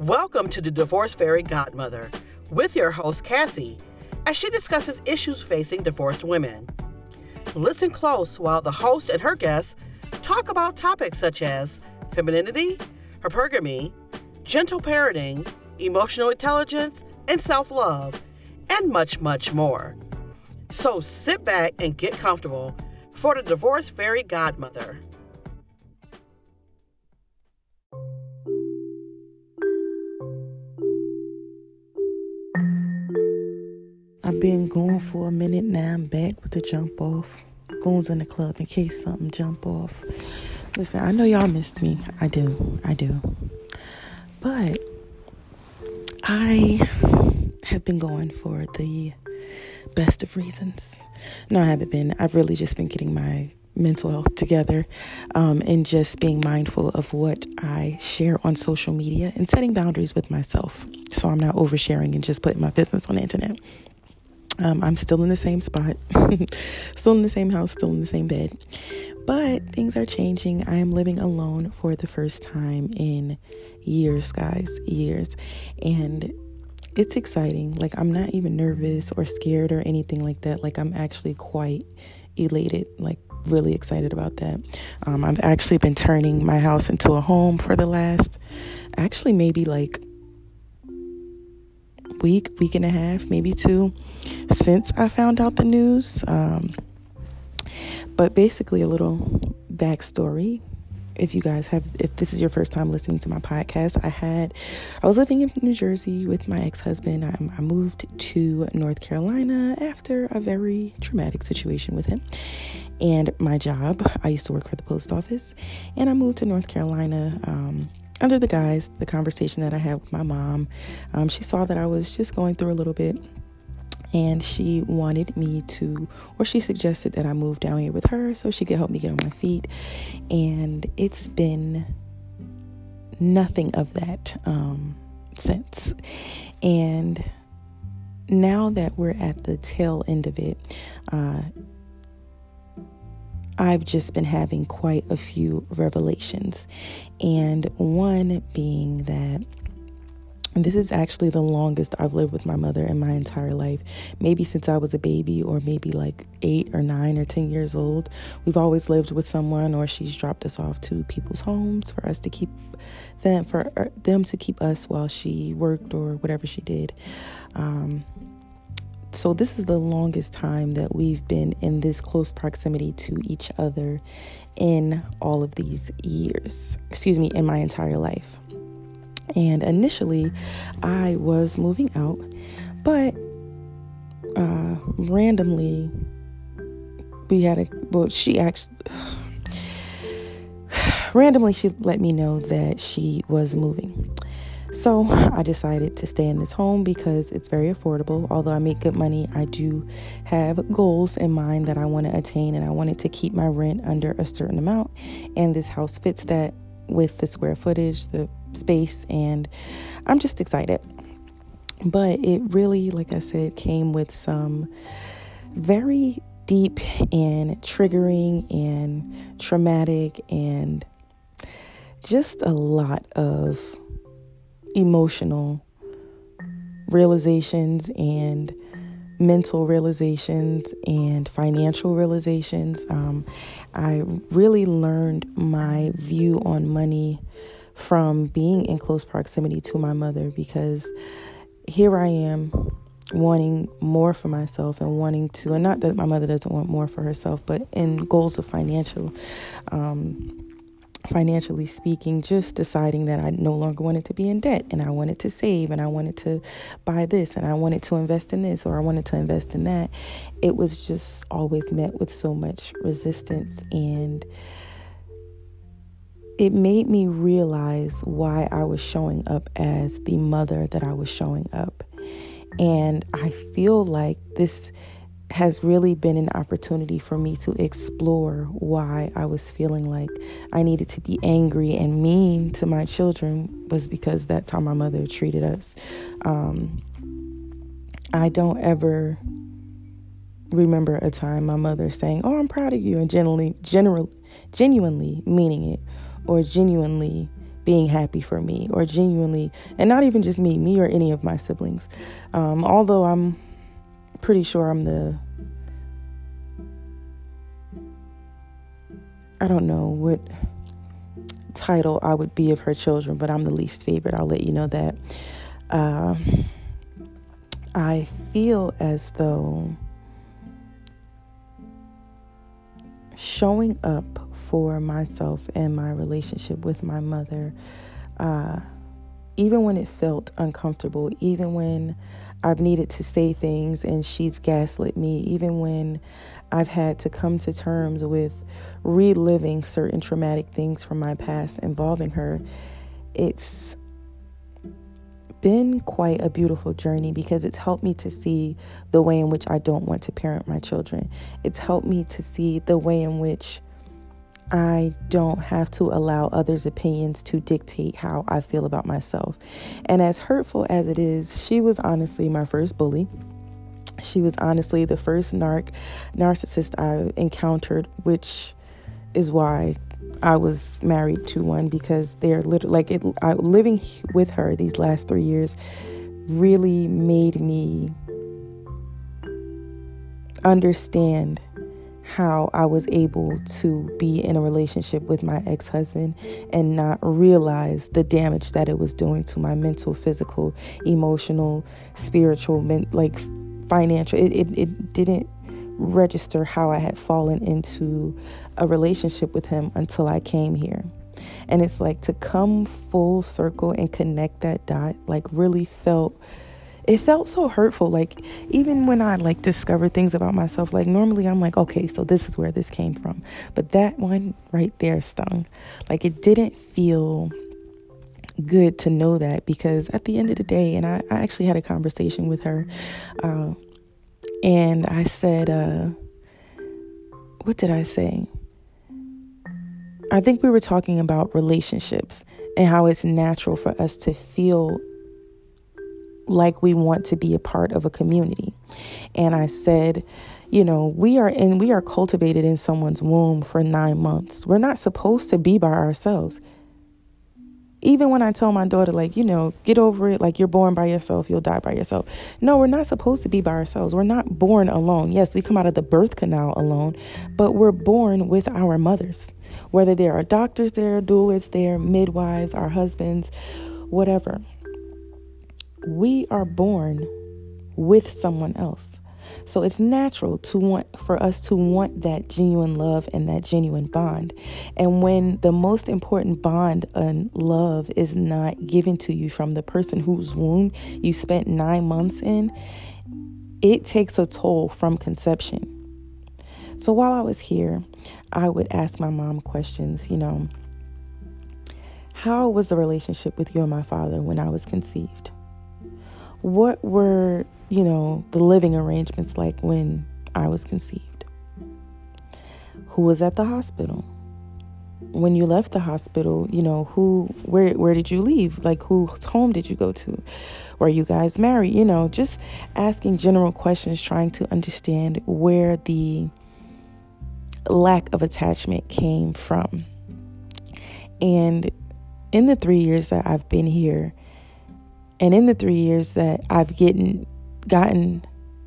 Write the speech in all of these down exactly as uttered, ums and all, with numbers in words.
Welcome to the Divorce Fairy Godmother with your host, Cassie, as she discusses issues facing divorced women. Listen close while the host and her guests talk about topics such as femininity, hypergamy, gentle parenting, emotional intelligence, and self-love, and much, much more. So sit back and get comfortable for the Divorce Fairy Godmother. I've been gone for a minute now. I'm back with the jump off. Goons in the club in case something jump off. Listen, I know y'all missed me. I do. I do. But I have been going for the best of reasons. No, I haven't been. I've really just been getting my mental health together um, and just being mindful of what I share on social media and setting boundaries with myself so I'm not oversharing and just putting my business on the internet. Um, I'm still in the same spot, still in the same house, still in the same bed, but things are changing. I am living alone for the first time in years, guys, years. And it's exciting. Like, I'm not even nervous or scared or anything like that. Like, I'm actually quite elated, like really excited about that. Um, I've actually been turning my house into a home for the last, actually maybe like week, week and a half, maybe two, since I found out the news. Um, but basically, a little backstory. If you guys have, if this is your first time listening to my podcast, I had, I was living in New Jersey with my ex-husband. I, I moved to North Carolina after a very traumatic situation with him and my job. I used to work for the post office, and I moved to North Carolina, um, under the guise, the conversation that I had with my mom. Um, she saw that I was just going through a little bit, and she wanted me to, or she suggested that I move down here with her so she could help me get on my feet. And it's been nothing of that um, since. And now that we're at the tail end of it, uh, I've just been having quite a few revelations. And one being that this is actually the longest I've lived with my mother in my entire life. Maybe since I was a baby, or maybe like eight or nine or ten years old. We've always lived with someone, or she's dropped us off to people's homes for us to keep them, for them to keep us while she worked or whatever she did. Um, So this is the longest time that we've been in this close proximity to each other in all of these years, excuse me, in my entire life. And initially I was moving out, but uh, randomly we had a, well, she actually, randomly she let me know that she was moving. So I decided to stay in this home because it's very affordable. Although I make good money, I do have goals in mind that I want to attain, and I wanted to keep my rent under a certain amount. And this house fits that with the square footage, the space, and I'm just excited. But it really, like I said, came with some very deep and triggering and traumatic and just a lot of emotional realizations and mental realizations and financial realizations. Um, I really learned my view on money from being in close proximity to my mother, because here I am wanting more for myself and wanting to, and not that my mother doesn't want more for herself, but in goals of financial, um, financially speaking, just deciding that I no longer wanted to be in debt, and I wanted to save, and I wanted to buy this, and I wanted to invest in this, or I wanted to invest in that. It was just always met with so much resistance, and it made me realize why I was showing up as the mother that I was showing up. And I feel like this has really been an opportunity for me to explore why I was feeling like I needed to be angry and mean to my children, was because that's how my mother treated us. Um, I don't ever remember a time my mother saying, "Oh, I'm proud of you," and generally, general, genuinely meaning it, or genuinely being happy for me, or genuinely, and not even just me, me or any of my siblings. Um, although I'm pretty sure I'm the, I don't know what title I would be of her children, but I'm the least favorite. I'll let you know that. Uh, I feel as though showing up for myself and my relationship with my mother, uh, even when it felt uncomfortable, even when I've needed to say things and she's gaslit me, even when I've had to come to terms with reliving certain traumatic things from my past involving her, it's been quite a beautiful journey because it's helped me to see the way in which I don't want to parent my children. It's helped me to see the way in which I don't have to allow others' opinions to dictate how I feel about myself. And as hurtful as it is, she was honestly my first bully. She was honestly the first narc narcissist I encountered, which is why I was married to one, because they're literally like it, I, living with her these last three years really made me understand how I was able to be in a relationship with my ex-husband and not realize the damage that it was doing to my mental, physical, emotional, spiritual, men- like financial. It, it it didn't register how I had fallen into a relationship with him until I came here. And it's like to come full circle and connect that dot, like really felt It felt so hurtful. Like, even when I like discovered things about myself, like normally I'm like, okay, so this is where this came from. But that one right there stung. Like, it didn't feel good to know that, because at the end of the day, and I, I actually had a conversation with her, uh, and I said, uh, what did I say? I think we were talking about relationships and how it's natural for us to feel like we want to be a part of a community. And I said, you know, we are in, we are cultivated in someone's womb for nine months. We're not supposed to be by ourselves. Even when I tell my daughter, like, you know, get over it, like, you're born by yourself, you'll die by yourself. No, we're not supposed to be by ourselves. We're not born alone. Yes, we come out of the birth canal alone, but we're born with our mothers. Whether there are doctors there, doulas there, midwives, our husbands, whatever. We are born with someone else. So it's natural to want for us to want that genuine love and that genuine bond. And when the most important bond and love is not given to you from the person whose womb you spent nine months in, it takes a toll from conception. So while I was here, I would ask my mom questions, you know, how was the relationship with you and my father when I was conceived? What were, you know, the living arrangements like when I was conceived? Who was at the hospital? When you left the hospital, you know, who, where, where did you leave? Like, whose home did you go to? Were you guys married? You know, just asking general questions, trying to understand where the lack of attachment came from. And in the three years that I've been here, and in the three years that I've getting, gotten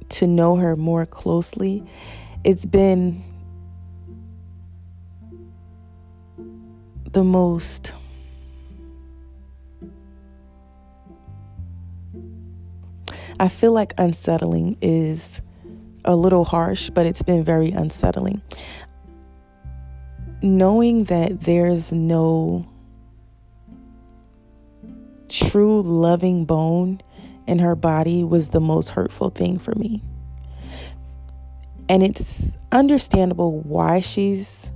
to know her more closely, it's been the most I feel like unsettling is a little harsh, but it's been very unsettling. Knowing that there's no true loving bone in her body was the most hurtful thing for me. And it's understandable why she's,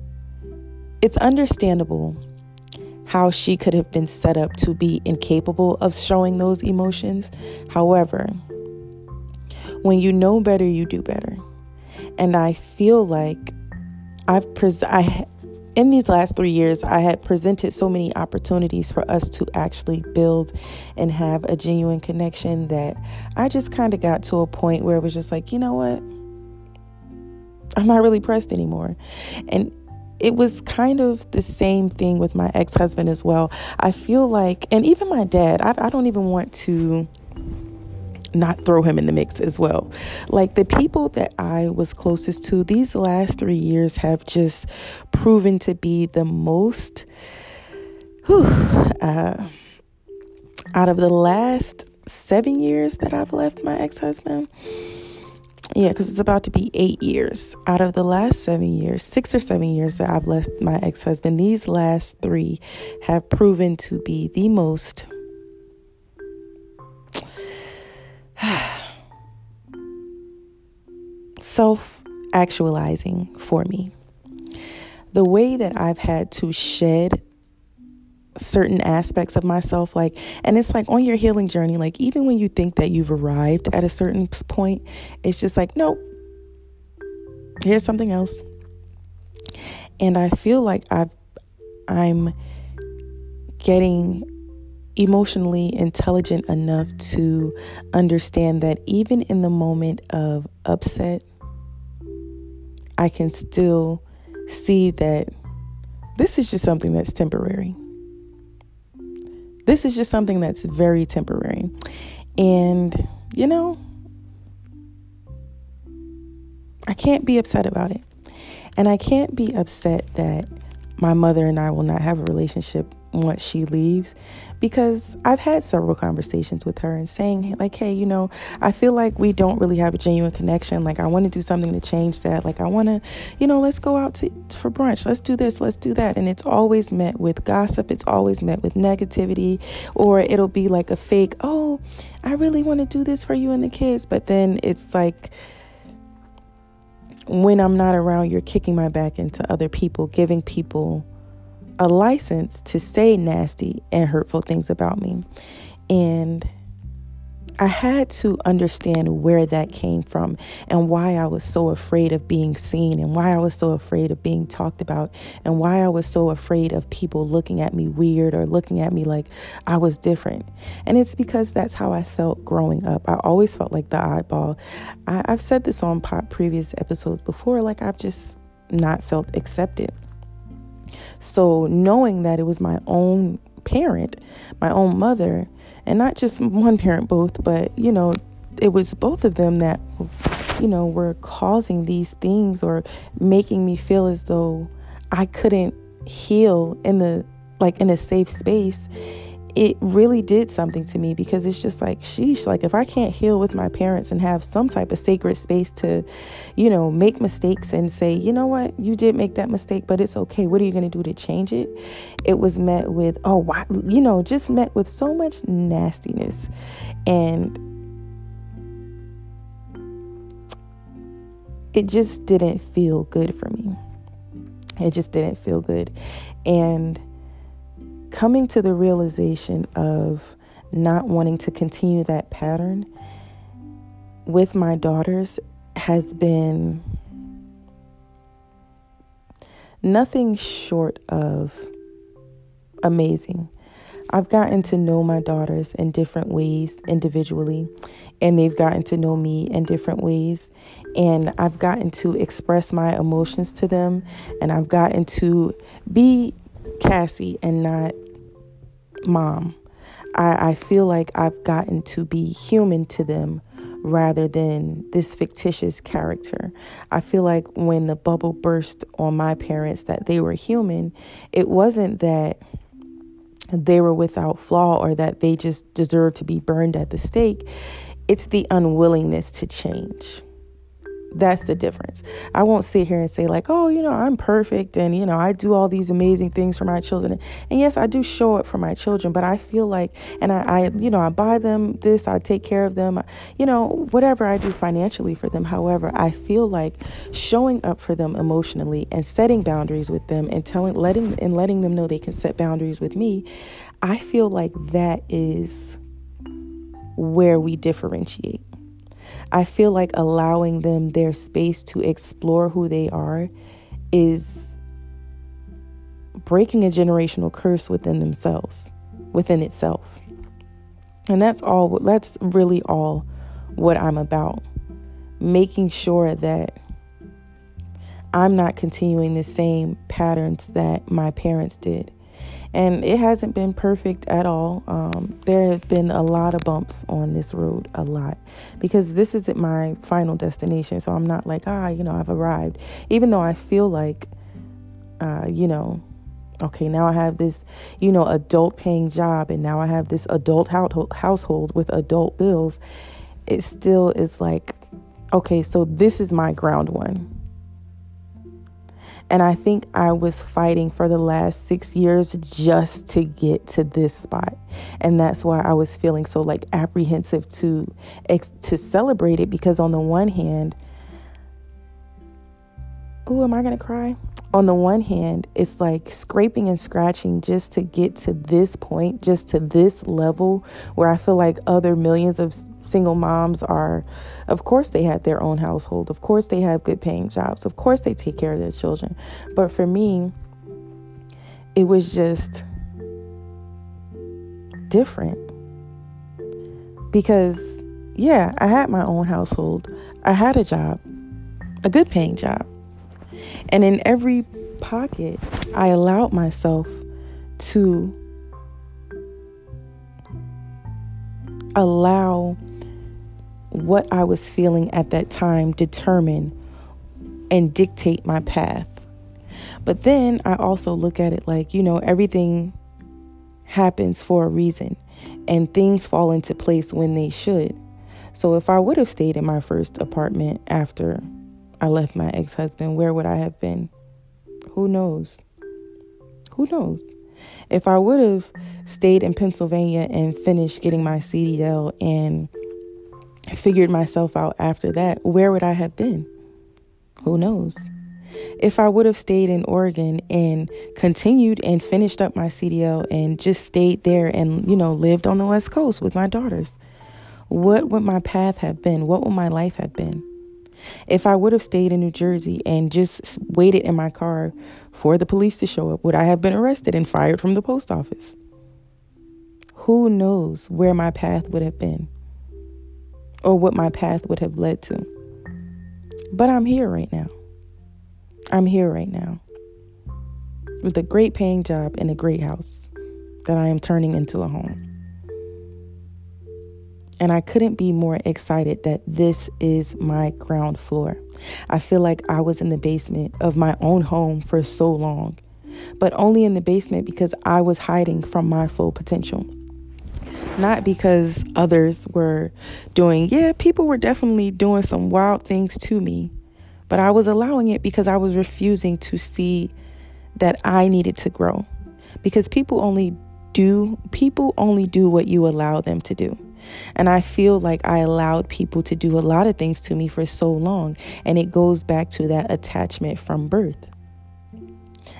it's understandable how she could have been set up to be incapable of showing those emotions. However, when you know better, you do better. And I feel like I've, pres- I in these last three years, I had presented so many opportunities for us to actually build and have a genuine connection that I just kind of got to a point where it was just like, you know what? I'm not really pressed anymore. And it was kind of the same thing with my ex-husband as well. I feel like, and even my dad, I, I don't even want to not throw him in the mix as well. Like, the people that I was closest to these last three years have just proven to be the most, whew, uh, out of the last seven years that I've left my ex-husband. Yeah, because it's about to be eight years. Out of the last seven years, six or seven years that I've left my ex-husband, these last three have proven to be the most self-actualizing for me. The way that I've had to shed certain aspects of myself, like, and it's like on your healing journey, like, even when you think that you've arrived at a certain point, it's just like, nope, here's something else. And I feel like I, I'm getting emotionally intelligent enough to understand that even in the moment of upset, I can still see that this is just something that's temporary. This is just something that's very temporary. And, you know, I can't be upset about it. And I can't be upset that my mother and I will not have a relationship once she leaves, because I've had several conversations with her and saying, like, hey, you know, I feel like we don't really have a genuine connection. Like, I want to do something to change that. Like, I want to, you know, let's go out to for brunch. Let's do this. Let's do that. And it's always met with gossip. It's always met with negativity, or it'll be like a fake, oh, I really want to do this for you and the kids. But then it's like, when I'm not around, you're kicking my back into other people, giving people a license to say nasty and hurtful things about me. And I had to understand where that came from and why I was so afraid of being seen, and why I was so afraid of being talked about, and why I was so afraid of people looking at me weird or looking at me like I was different. And it's because that's how I felt growing up. I always felt like the oddball. I, I've said this on pop previous episodes before, like, I've just not felt accepted. So knowing that it was my own parent, my own mother, and not just one parent, both, but, you know, it was both of them that, you know, were causing these things or making me feel as though I couldn't heal in the, like, in a safe space. It really did something to me, because it's just like, sheesh, like, if I can't heal with my parents and have some type of sacred space to, you know, make mistakes and say, you know what, you did make that mistake, but it's okay. What are you going to do to change it? It was met with, oh, why, you know, just met with so much nastiness. And it just didn't feel good for me. It just didn't feel good. And coming to the realization of not wanting to continue that pattern with my daughters has been nothing short of amazing. I've gotten to know my daughters in different ways individually, and they've gotten to know me in different ways. And I've gotten to express my emotions to them, and I've gotten to be Cassie and not mom. I, I feel like I've gotten to be human to them rather than this fictitious character. I feel like when the bubble burst on my parents that they were human, it wasn't that they were without flaw or that they just deserved to be burned at the stake. It's the unwillingness to change. That's the difference. I won't sit here and say like, oh, you know, I'm perfect, and, you know, I do all these amazing things for my children. And yes, I do show up for my children, but I feel like, and I, I, you know, I buy them this, I take care of them, you know, whatever I do financially for them. However, I feel like showing up for them emotionally and setting boundaries with them and telling, letting, and letting them know they can set boundaries with me. I feel like that is where we differentiate. I feel like allowing them their space to explore who they are is breaking a generational curse within themselves, within itself. And that's all, that's really all what I'm about. Making sure that I'm not continuing the same patterns that my parents did. And it hasn't been perfect at all. Um, there have been a lot of bumps on this road, a lot, because this isn't my final destination. So I'm not like, ah, you know, I've arrived, even though I feel like, uh, you know, okay, now I have this, you know, adult paying job, and now I have this adult household with adult bills. It still is like, okay, so this is my ground one. And I think I was fighting for the last six years just to get to this spot. And that's why I was feeling so like apprehensive to to celebrate it, because on the one hand, ooh, am I going to cry? On the one hand, it's like scraping and scratching just to get to this point, just to this level where I feel like other millions of single moms are, of course they have their own household. Of course they have good paying jobs. Of course they take care of their children. But for me, it was just different because, yeah, I had my own household. I had a job, a good paying job. And in every pocket, I allowed myself to allow what I was feeling at that time determine and dictate my path. But then I also look at it like, you know, everything happens for a reason and things fall into place when they should. So if I would have stayed in my first apartment after I left my ex-husband, where would I have been? Who knows? Who knows? If I would have stayed in Pennsylvania and finished getting my C D L and figured myself out after that, where would I have been? Who knows? If I would have stayed in Oregon and continued and finished up my C D L and just stayed there and, you know, lived on the West Coast with my daughters, what would my path have been? What would my life have been? If I would have stayed in New Jersey and just waited in my car for the police to show up, would I have been arrested and fired from the post office? Who knows where my path would have been or what my path would have led to? But I'm here right now. I'm here right now with a great paying job and a great house that I am turning into a home. And I couldn't be more excited that this is my ground floor. I feel like I was in the basement of my own home for so long, but only in the basement because I was hiding from my full potential. Not because others were doing, yeah, people were definitely doing some wild things to me, but I was allowing it because I was refusing to see that I needed to grow. Because people only do, people only do what you allow them to do. And I feel like I allowed people to do a lot of things to me for so long. And it goes back to that attachment from birth.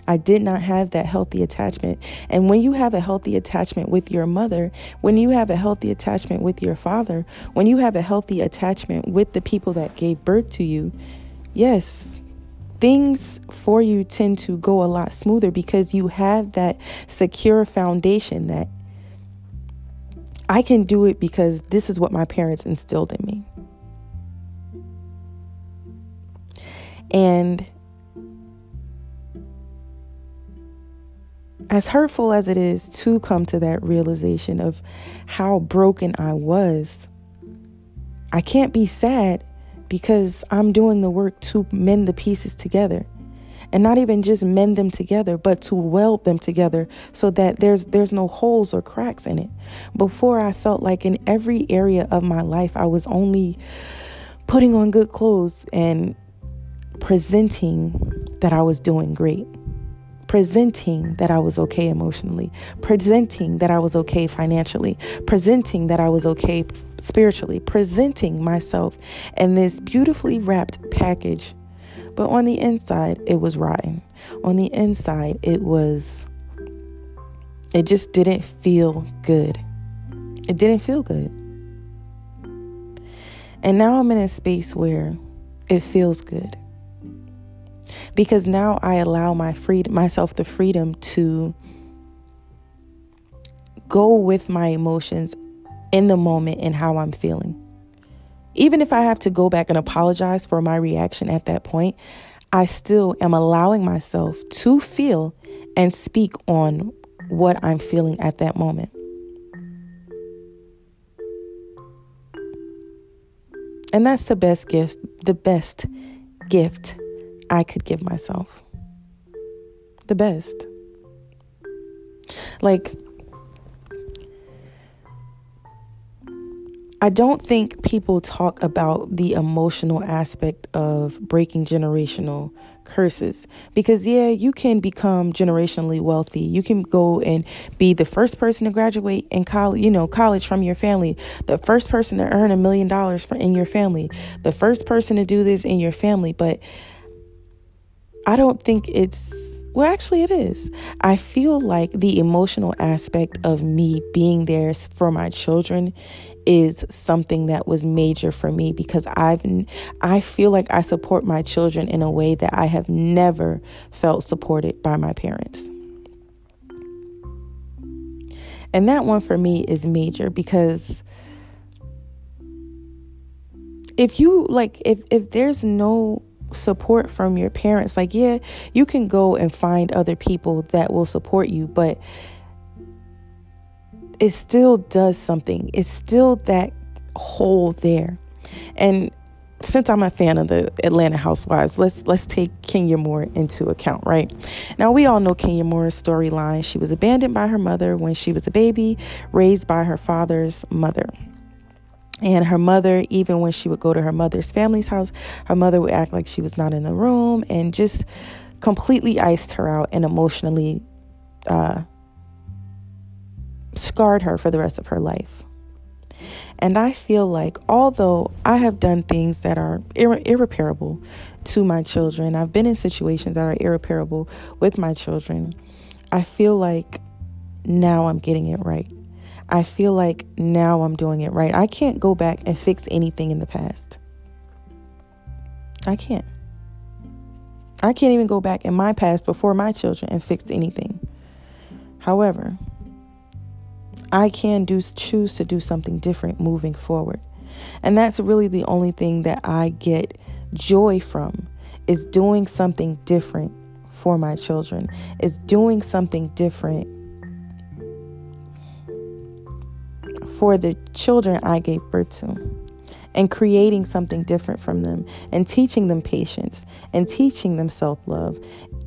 I did not have that healthy attachment. And when you have a healthy attachment with your mother, when you have a healthy attachment with your father, when you have a healthy attachment with the people that gave birth to you, yes, things for you tend to go a lot smoother because you have that secure foundation that I can do it because this is what my parents instilled in me. And as hurtful as it is to come to that realization of how broken I was, I can't be sad because I'm doing the work to mend the pieces together. And not even just mend them together, but to weld them together so that there's there's no holes or cracks in it. Before, I felt like in every area of my life, I was only putting on good clothes and presenting that I was doing great, presenting that I was okay emotionally, presenting that I was okay financially, presenting that I was okay spiritually, presenting myself in this beautifully wrapped package. But on the inside, it was rotten. On the inside, it was, it just didn't feel good. It didn't feel good. And now I'm in a space where it feels good. Because now I allow my freedom, myself the freedom to go with my emotions in the moment and how I'm feeling. Even if I have to go back and apologize for my reaction at that point, I still am allowing myself to feel and speak on what I'm feeling at that moment. And that's the best gift, the best gift I could give myself. The best. Like, I don't think people talk about the emotional aspect of breaking generational curses, because yeah, you can become generationally wealthy. You can go and be the first person to graduate in college, you know, college from your family, the first person to earn a million dollars for in your family, the first person to do this in your family. But I don't think it's, well, actually it is. I feel like the emotional aspect of me being there for my children is something that was major for me, because I've I feel like I support my children in a way that I have never felt supported by my parents. And that one for me is major, because if you like if if there's no support from your parents, like yeah, you can go and find other people that will support you, but it still does something. It's still that hole there. And since I'm a fan of the Atlanta Housewives, let's let's take Kenya Moore into account, right? Now, we all know Kenya Moore's storyline. She was abandoned by her mother when she was a baby, raised by her father's mother. And her mother, even when she would go to her mother's family's house, her mother would act like she was not in the room and just completely iced her out and emotionally uh scarred her for the rest of her life. And I feel like, although I have done things that are ir- irreparable to my children, I've been in situations that are irreparable with my children, I feel like now I'm getting it right. I feel like now I'm doing it right. I can't go back and fix anything in the past. I can't. I can't even go back in my past before my children and fix anything. However, I can do choose to do something different moving forward. And that's really the only thing that I get joy from, is doing something different for my children, is doing something different for the children I gave birth to, and creating something different from them, and teaching them patience, and teaching them self-love,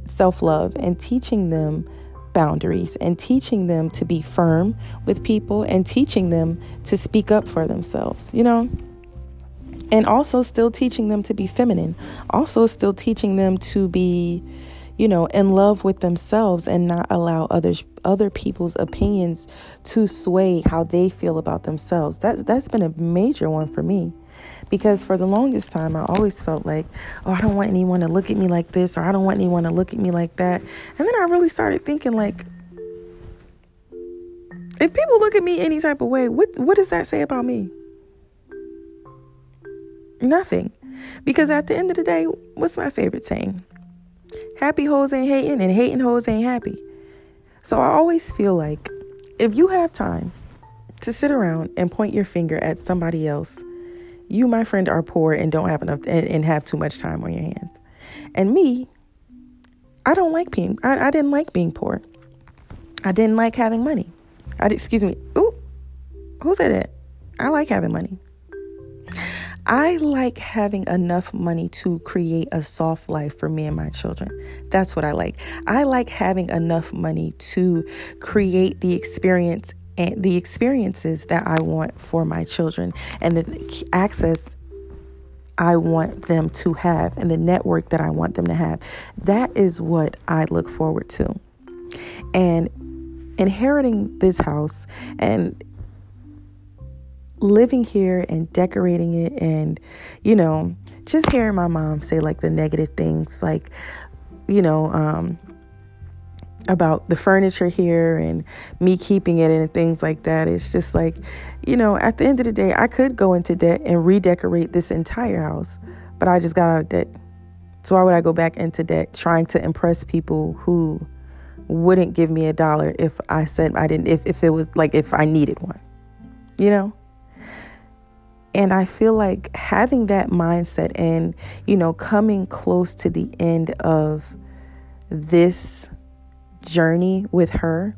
self-love, and teaching them boundaries, and teaching them to be firm with people, and teaching them to speak up for themselves, you know, and also still teaching them to be feminine, also still teaching them to be, you know, in love with themselves and not allow others, other people's opinions to sway how they feel about themselves. That, that's been a major one for me. Because for the longest time, I always felt like, oh, I don't want anyone to look at me like this, or I don't want anyone to look at me like that. And then I really started thinking, like, if people look at me any type of way, what what does that say about me? Nothing. Because at the end of the day, what's my favorite saying? Happy hoes ain't hating, and hating hoes ain't happy. So I always feel like if you have time to sit around and point your finger at somebody else, you, my friend, are poor and don't have enough and, and have too much time on your hands. And me, I don't like being, I, I didn't like being poor. I didn't like having money. I did, excuse me. Ooh, who said that? I like having money. I like having enough money to create a soft life for me and my children. That's what I like. I like having enough money to create the experience and the experiences that I want for my children, and the access I want them to have, and the network that I want them to have. That is what I look forward to. And inheriting this house and living here and decorating it, and, you know, just hearing my mom say, like, the negative things, like, you know, um, about the furniture here and me keeping it and things like that. It's just like, you know, at the end of the day, I could go into debt and redecorate this entire house, but I just got out of debt. So why would I go back into debt trying to impress people who wouldn't give me a dollar if I said I didn't, if, if it was like, if I needed one, you know? And I feel like having that mindset and, you know, coming close to the end of this journey with her,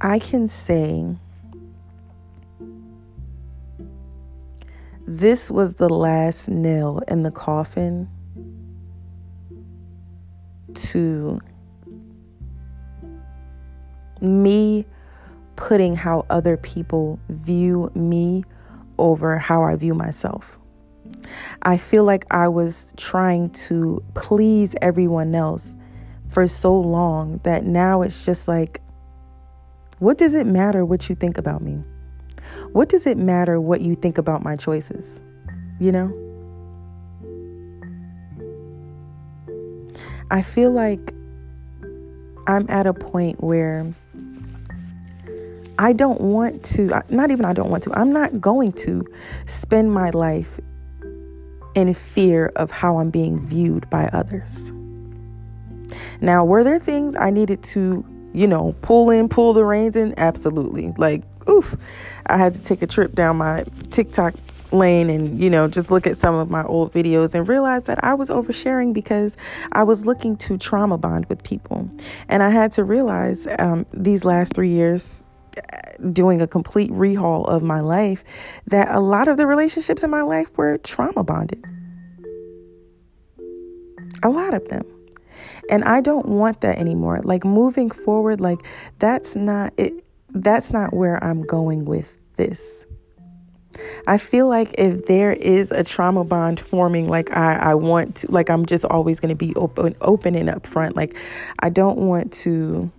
I can say this was the last nail in the coffin to me putting how other people view me over how I view myself. I feel like I was trying to please everyone else for so long that now it's just like, what does it matter what you think about me? What does it matter what you think about my choices? You know? I feel like I'm at a point where I don't want to, not even I don't want to, I'm not going to spend my life in fear of how I'm being viewed by others. Now, were there things I needed to, you know, pull in, pull the reins in? Absolutely. Like, oof, I had to take a trip down my TikTok lane and, you know, just look at some of my old videos and realize that I was oversharing because I was looking to trauma bond with people. And I had to realize um, these last three years doing a complete rehaul of my life that a lot of the relationships in my life were trauma bonded. A lot of them. And I don't want that anymore. Like moving forward, like that's not it. That's not where I'm going with this. I feel like if there is a trauma bond forming, like I, I want to, like I'm just always going to be open, open and upfront. Like I don't want to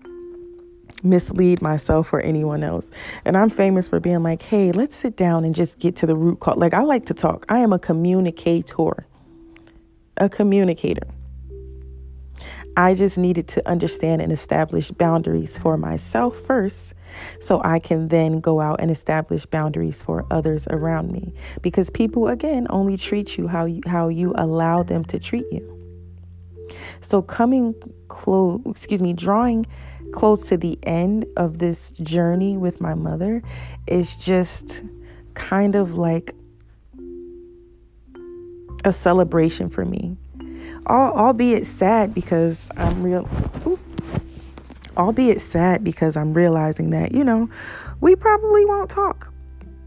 mislead myself or anyone else. And I'm famous for being like, hey, let's sit down and just get to the root cause. Like I like to talk. I am a communicator, a communicator. I just needed to understand and establish boundaries for myself first, so I can then go out and establish boundaries for others around me, because people, again, only treat you how you, how you allow them to treat you. So coming close, excuse me, drawing close to the end of this journey with my mother is just kind of like a celebration for me. All, albeit sad because I'm real... Ooh. Albeit sad because I'm realizing that, you know, we probably won't talk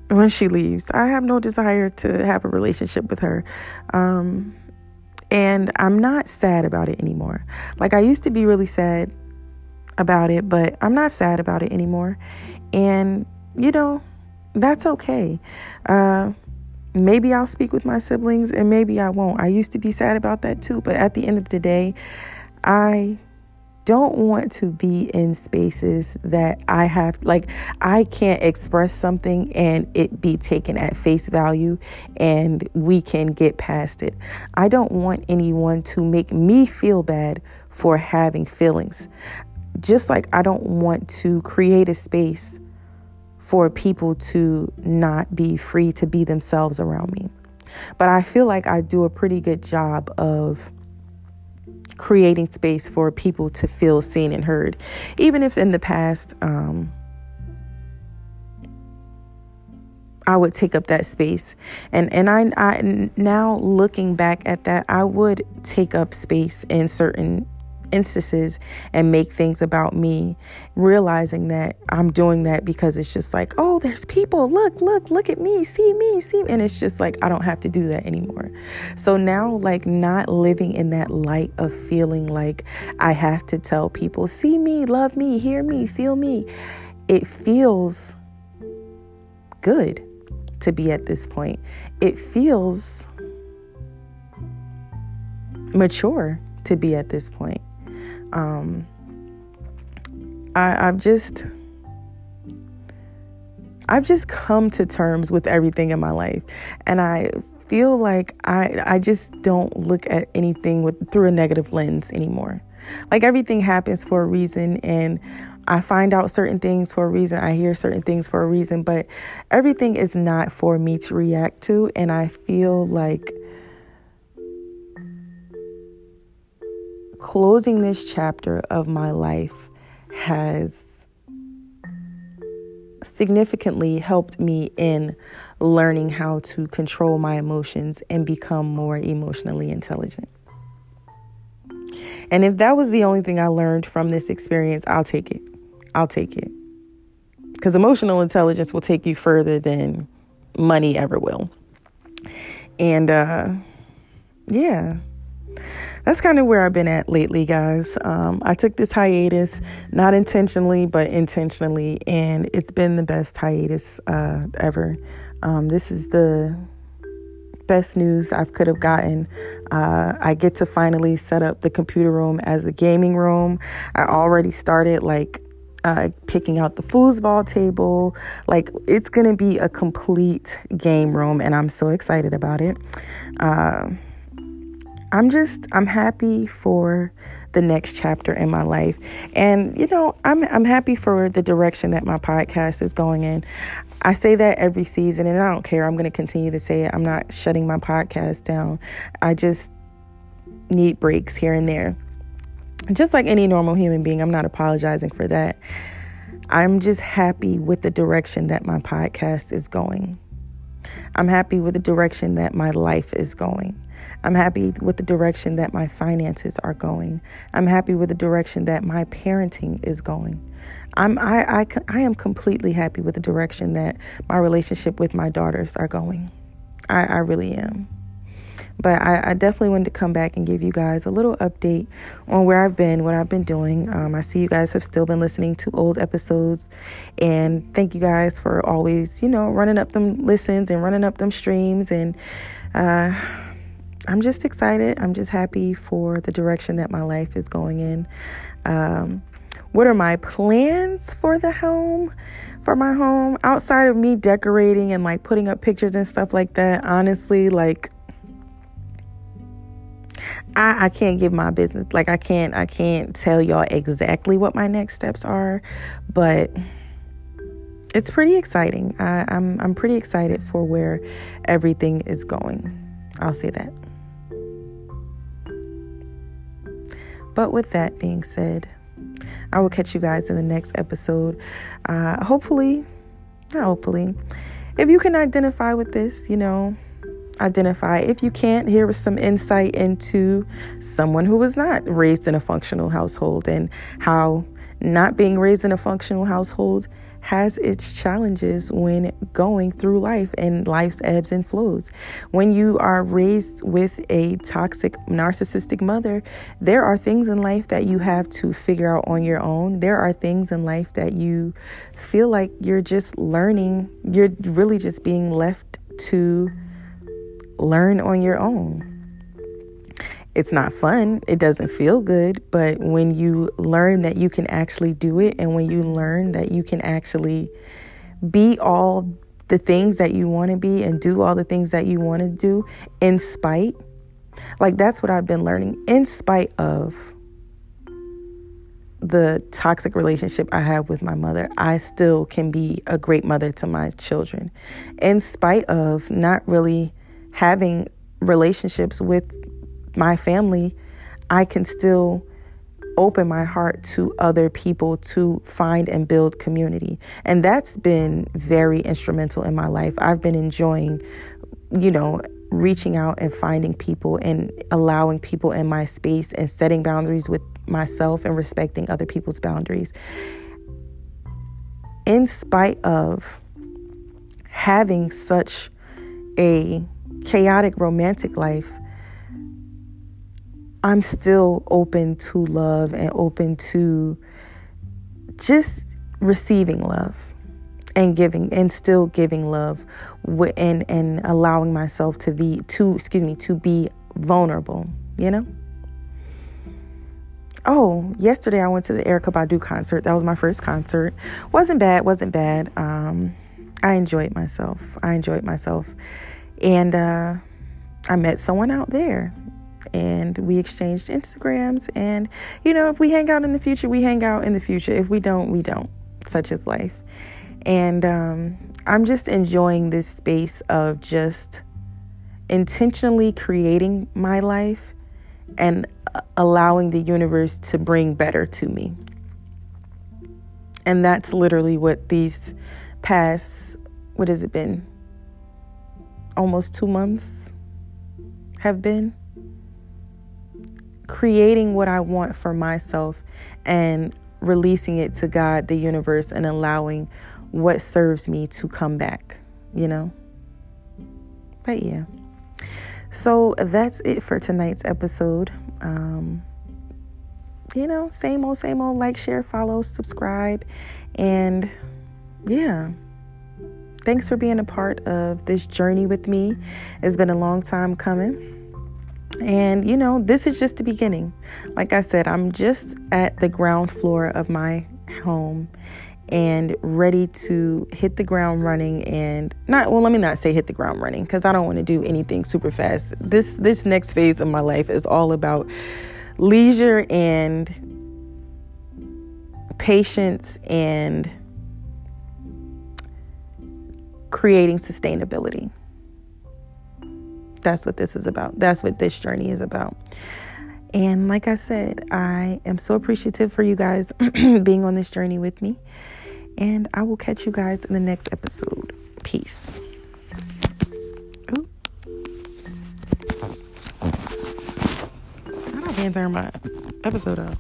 when she leaves. I have no desire to have a relationship with her. Um, and I'm not sad about it anymore. Like I used to be really sad about it, but I'm not sad about it anymore. And, you know, that's okay. Uh, maybe I'll speak with my siblings and maybe I won't. I used to be sad about that too. But at the end of the day, I... don't want to be in spaces that I have, like, I can't express something and it be taken at face value and we can get past it. I don't want anyone to make me feel bad for having feelings. Just like I don't want to create a space for people to not be free to be themselves around me. But I feel like I do a pretty good job of creating space for people to feel seen and heard, even if in the past um, I would take up that space. And and I, I now looking back at that, I would take up space in certain instances and make things about me, realizing that I'm doing that because it's just like, oh, there's people, look, look, look at me, see me, see me. And it's just like, I don't have to do that anymore. So now, like, not living in that light of feeling like I have to tell people, see me, love me, hear me, feel me. It feels good to be at this point. It feels mature to be at this point. Um, I, I've just, I've just come to terms with everything in my life. And I feel like I, I just don't look at anything with, through a negative lens anymore. Like everything happens for a reason. And I find out certain things for a reason. I hear certain things for a reason, but everything is not for me to react to. And I feel like closing this chapter of my life has significantly helped me in learning how to control my emotions and become more emotionally intelligent. And if that was the only thing I learned from this experience, I'll take it. I'll take it. Because emotional intelligence will take you further than money ever will. And uh, yeah, that's kind of where I've been at lately, guys. Um, I took this hiatus, not intentionally, but intentionally. And it's been the best hiatus uh, ever. Um, this is the best news I could have gotten. Uh, I get to finally set up the computer room as a gaming room. I already started like uh, picking out the foosball table. Like, it's going to be a complete game room, and I'm so excited about it. Uh, I'm just, I'm happy for the next chapter in my life. And, you know, I'm I'm happy for the direction that my podcast is going in. I say that every season, and I don't care. I'm going to continue to say it. I'm not shutting my podcast down. I just need breaks here and there. Just like any normal human being, I'm not apologizing for that. I'm just happy with the direction that my podcast is going. I'm happy with the direction that my life is going. I'm happy with the direction that my finances are going. I'm happy with the direction that my parenting is going. I'm, I, I, I am completely happy with the direction that my relationship with my daughters are going. I, I really am. But I, I definitely wanted to come back and give you guys a little update on where I've been, what I've been doing. Um, I see you guys have still been listening to old episodes. And thank you guys for always, you know, running up them listens and running up them streams. And uh, I'm just excited. I'm just happy for the direction that my life is going in. Um, what are my plans for the home, for my home? Outside of me decorating and like putting up pictures and stuff like that, honestly, like, I, I can't give my business. Like, I can't, I can't tell y'all exactly what my next steps are, but it's pretty exciting. I, I'm, I'm pretty excited for where everything is going. I'll say that. But with that being said, I will catch you guys in the next episode. Uh, hopefully, not hopefully, if you can identify with this, you know, identify. If you can't, here is some insight into someone who was not raised in a functional household and how not being raised in a functional household has its challenges when going through life and life's ebbs and flows. When you are raised with a toxic, narcissistic mother, there are things in life that you have to figure out on your own. There are things in life that you feel like you're just learning. You're really just being left to learn on your own. It's not fun. It doesn't feel good. But when you learn that you can actually do it, and when you learn that you can actually be all the things that you want to be and do all the things that you want to do in spite, like, that's what I've been learning, in spite of the toxic relationship I have with my mother. I still can be a great mother to my children, in spite of not really having relationships with my family. I can still open my heart to other people to find and build community. And that's been very instrumental in my life. I've been enjoying, you know, reaching out and finding people and allowing people in my space and setting boundaries with myself and respecting other people's boundaries. In spite of having such a chaotic romantic life, I'm still open to love and open to just receiving love and giving, and still giving love and and allowing myself to be to excuse me to be vulnerable, you know. Oh, yesterday I went to the Erykah Badu concert. That was my first concert. Wasn't bad, wasn't bad. Um, I enjoyed myself. I enjoyed myself. And uh, I met someone out there, and we exchanged Instagrams. And, you know, if we hang out in the future, we hang out in the future. If we don't, we don't. Such is life. And um, I'm just enjoying this space of just intentionally creating my life and allowing the universe to bring better to me. And that's literally what these past, what has it been? Almost two months have been creating what I want for myself and releasing it to God, the universe, and allowing what serves me to come back, you know? But yeah. So that's it for tonight's episode. Um, you know, same old, same old, like, share, follow, subscribe. And yeah, thanks for being a part of this journey with me. It's been a long time coming. And, you know, this is just the beginning. Like I said, I'm just at the ground floor of my home and ready to hit the ground running and not, well, let me not say hit the ground running because I don't want to do anything super fast. This, this next phase of my life is all about leisure and patience and creating sustainability. That's what this is about. That's what this journey is about. And like I said, I am so appreciative for you guys being on this journey with me. And I will catch you guys in the next episode. Peace. Ooh. I don't think I turned my episode off.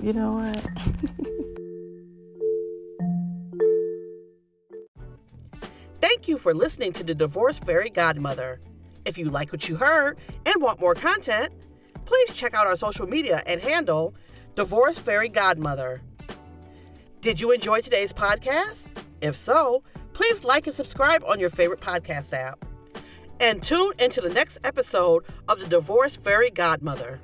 You know what? Thank you for listening to the Divorce Fairy Godmother. If you like what you heard and want more content, please check out our social media and handle Divorce Fairy Godmother. Did you enjoy today's podcast? If so, please like and subscribe on your favorite podcast app. And tune into the next episode of the Divorce Fairy Godmother.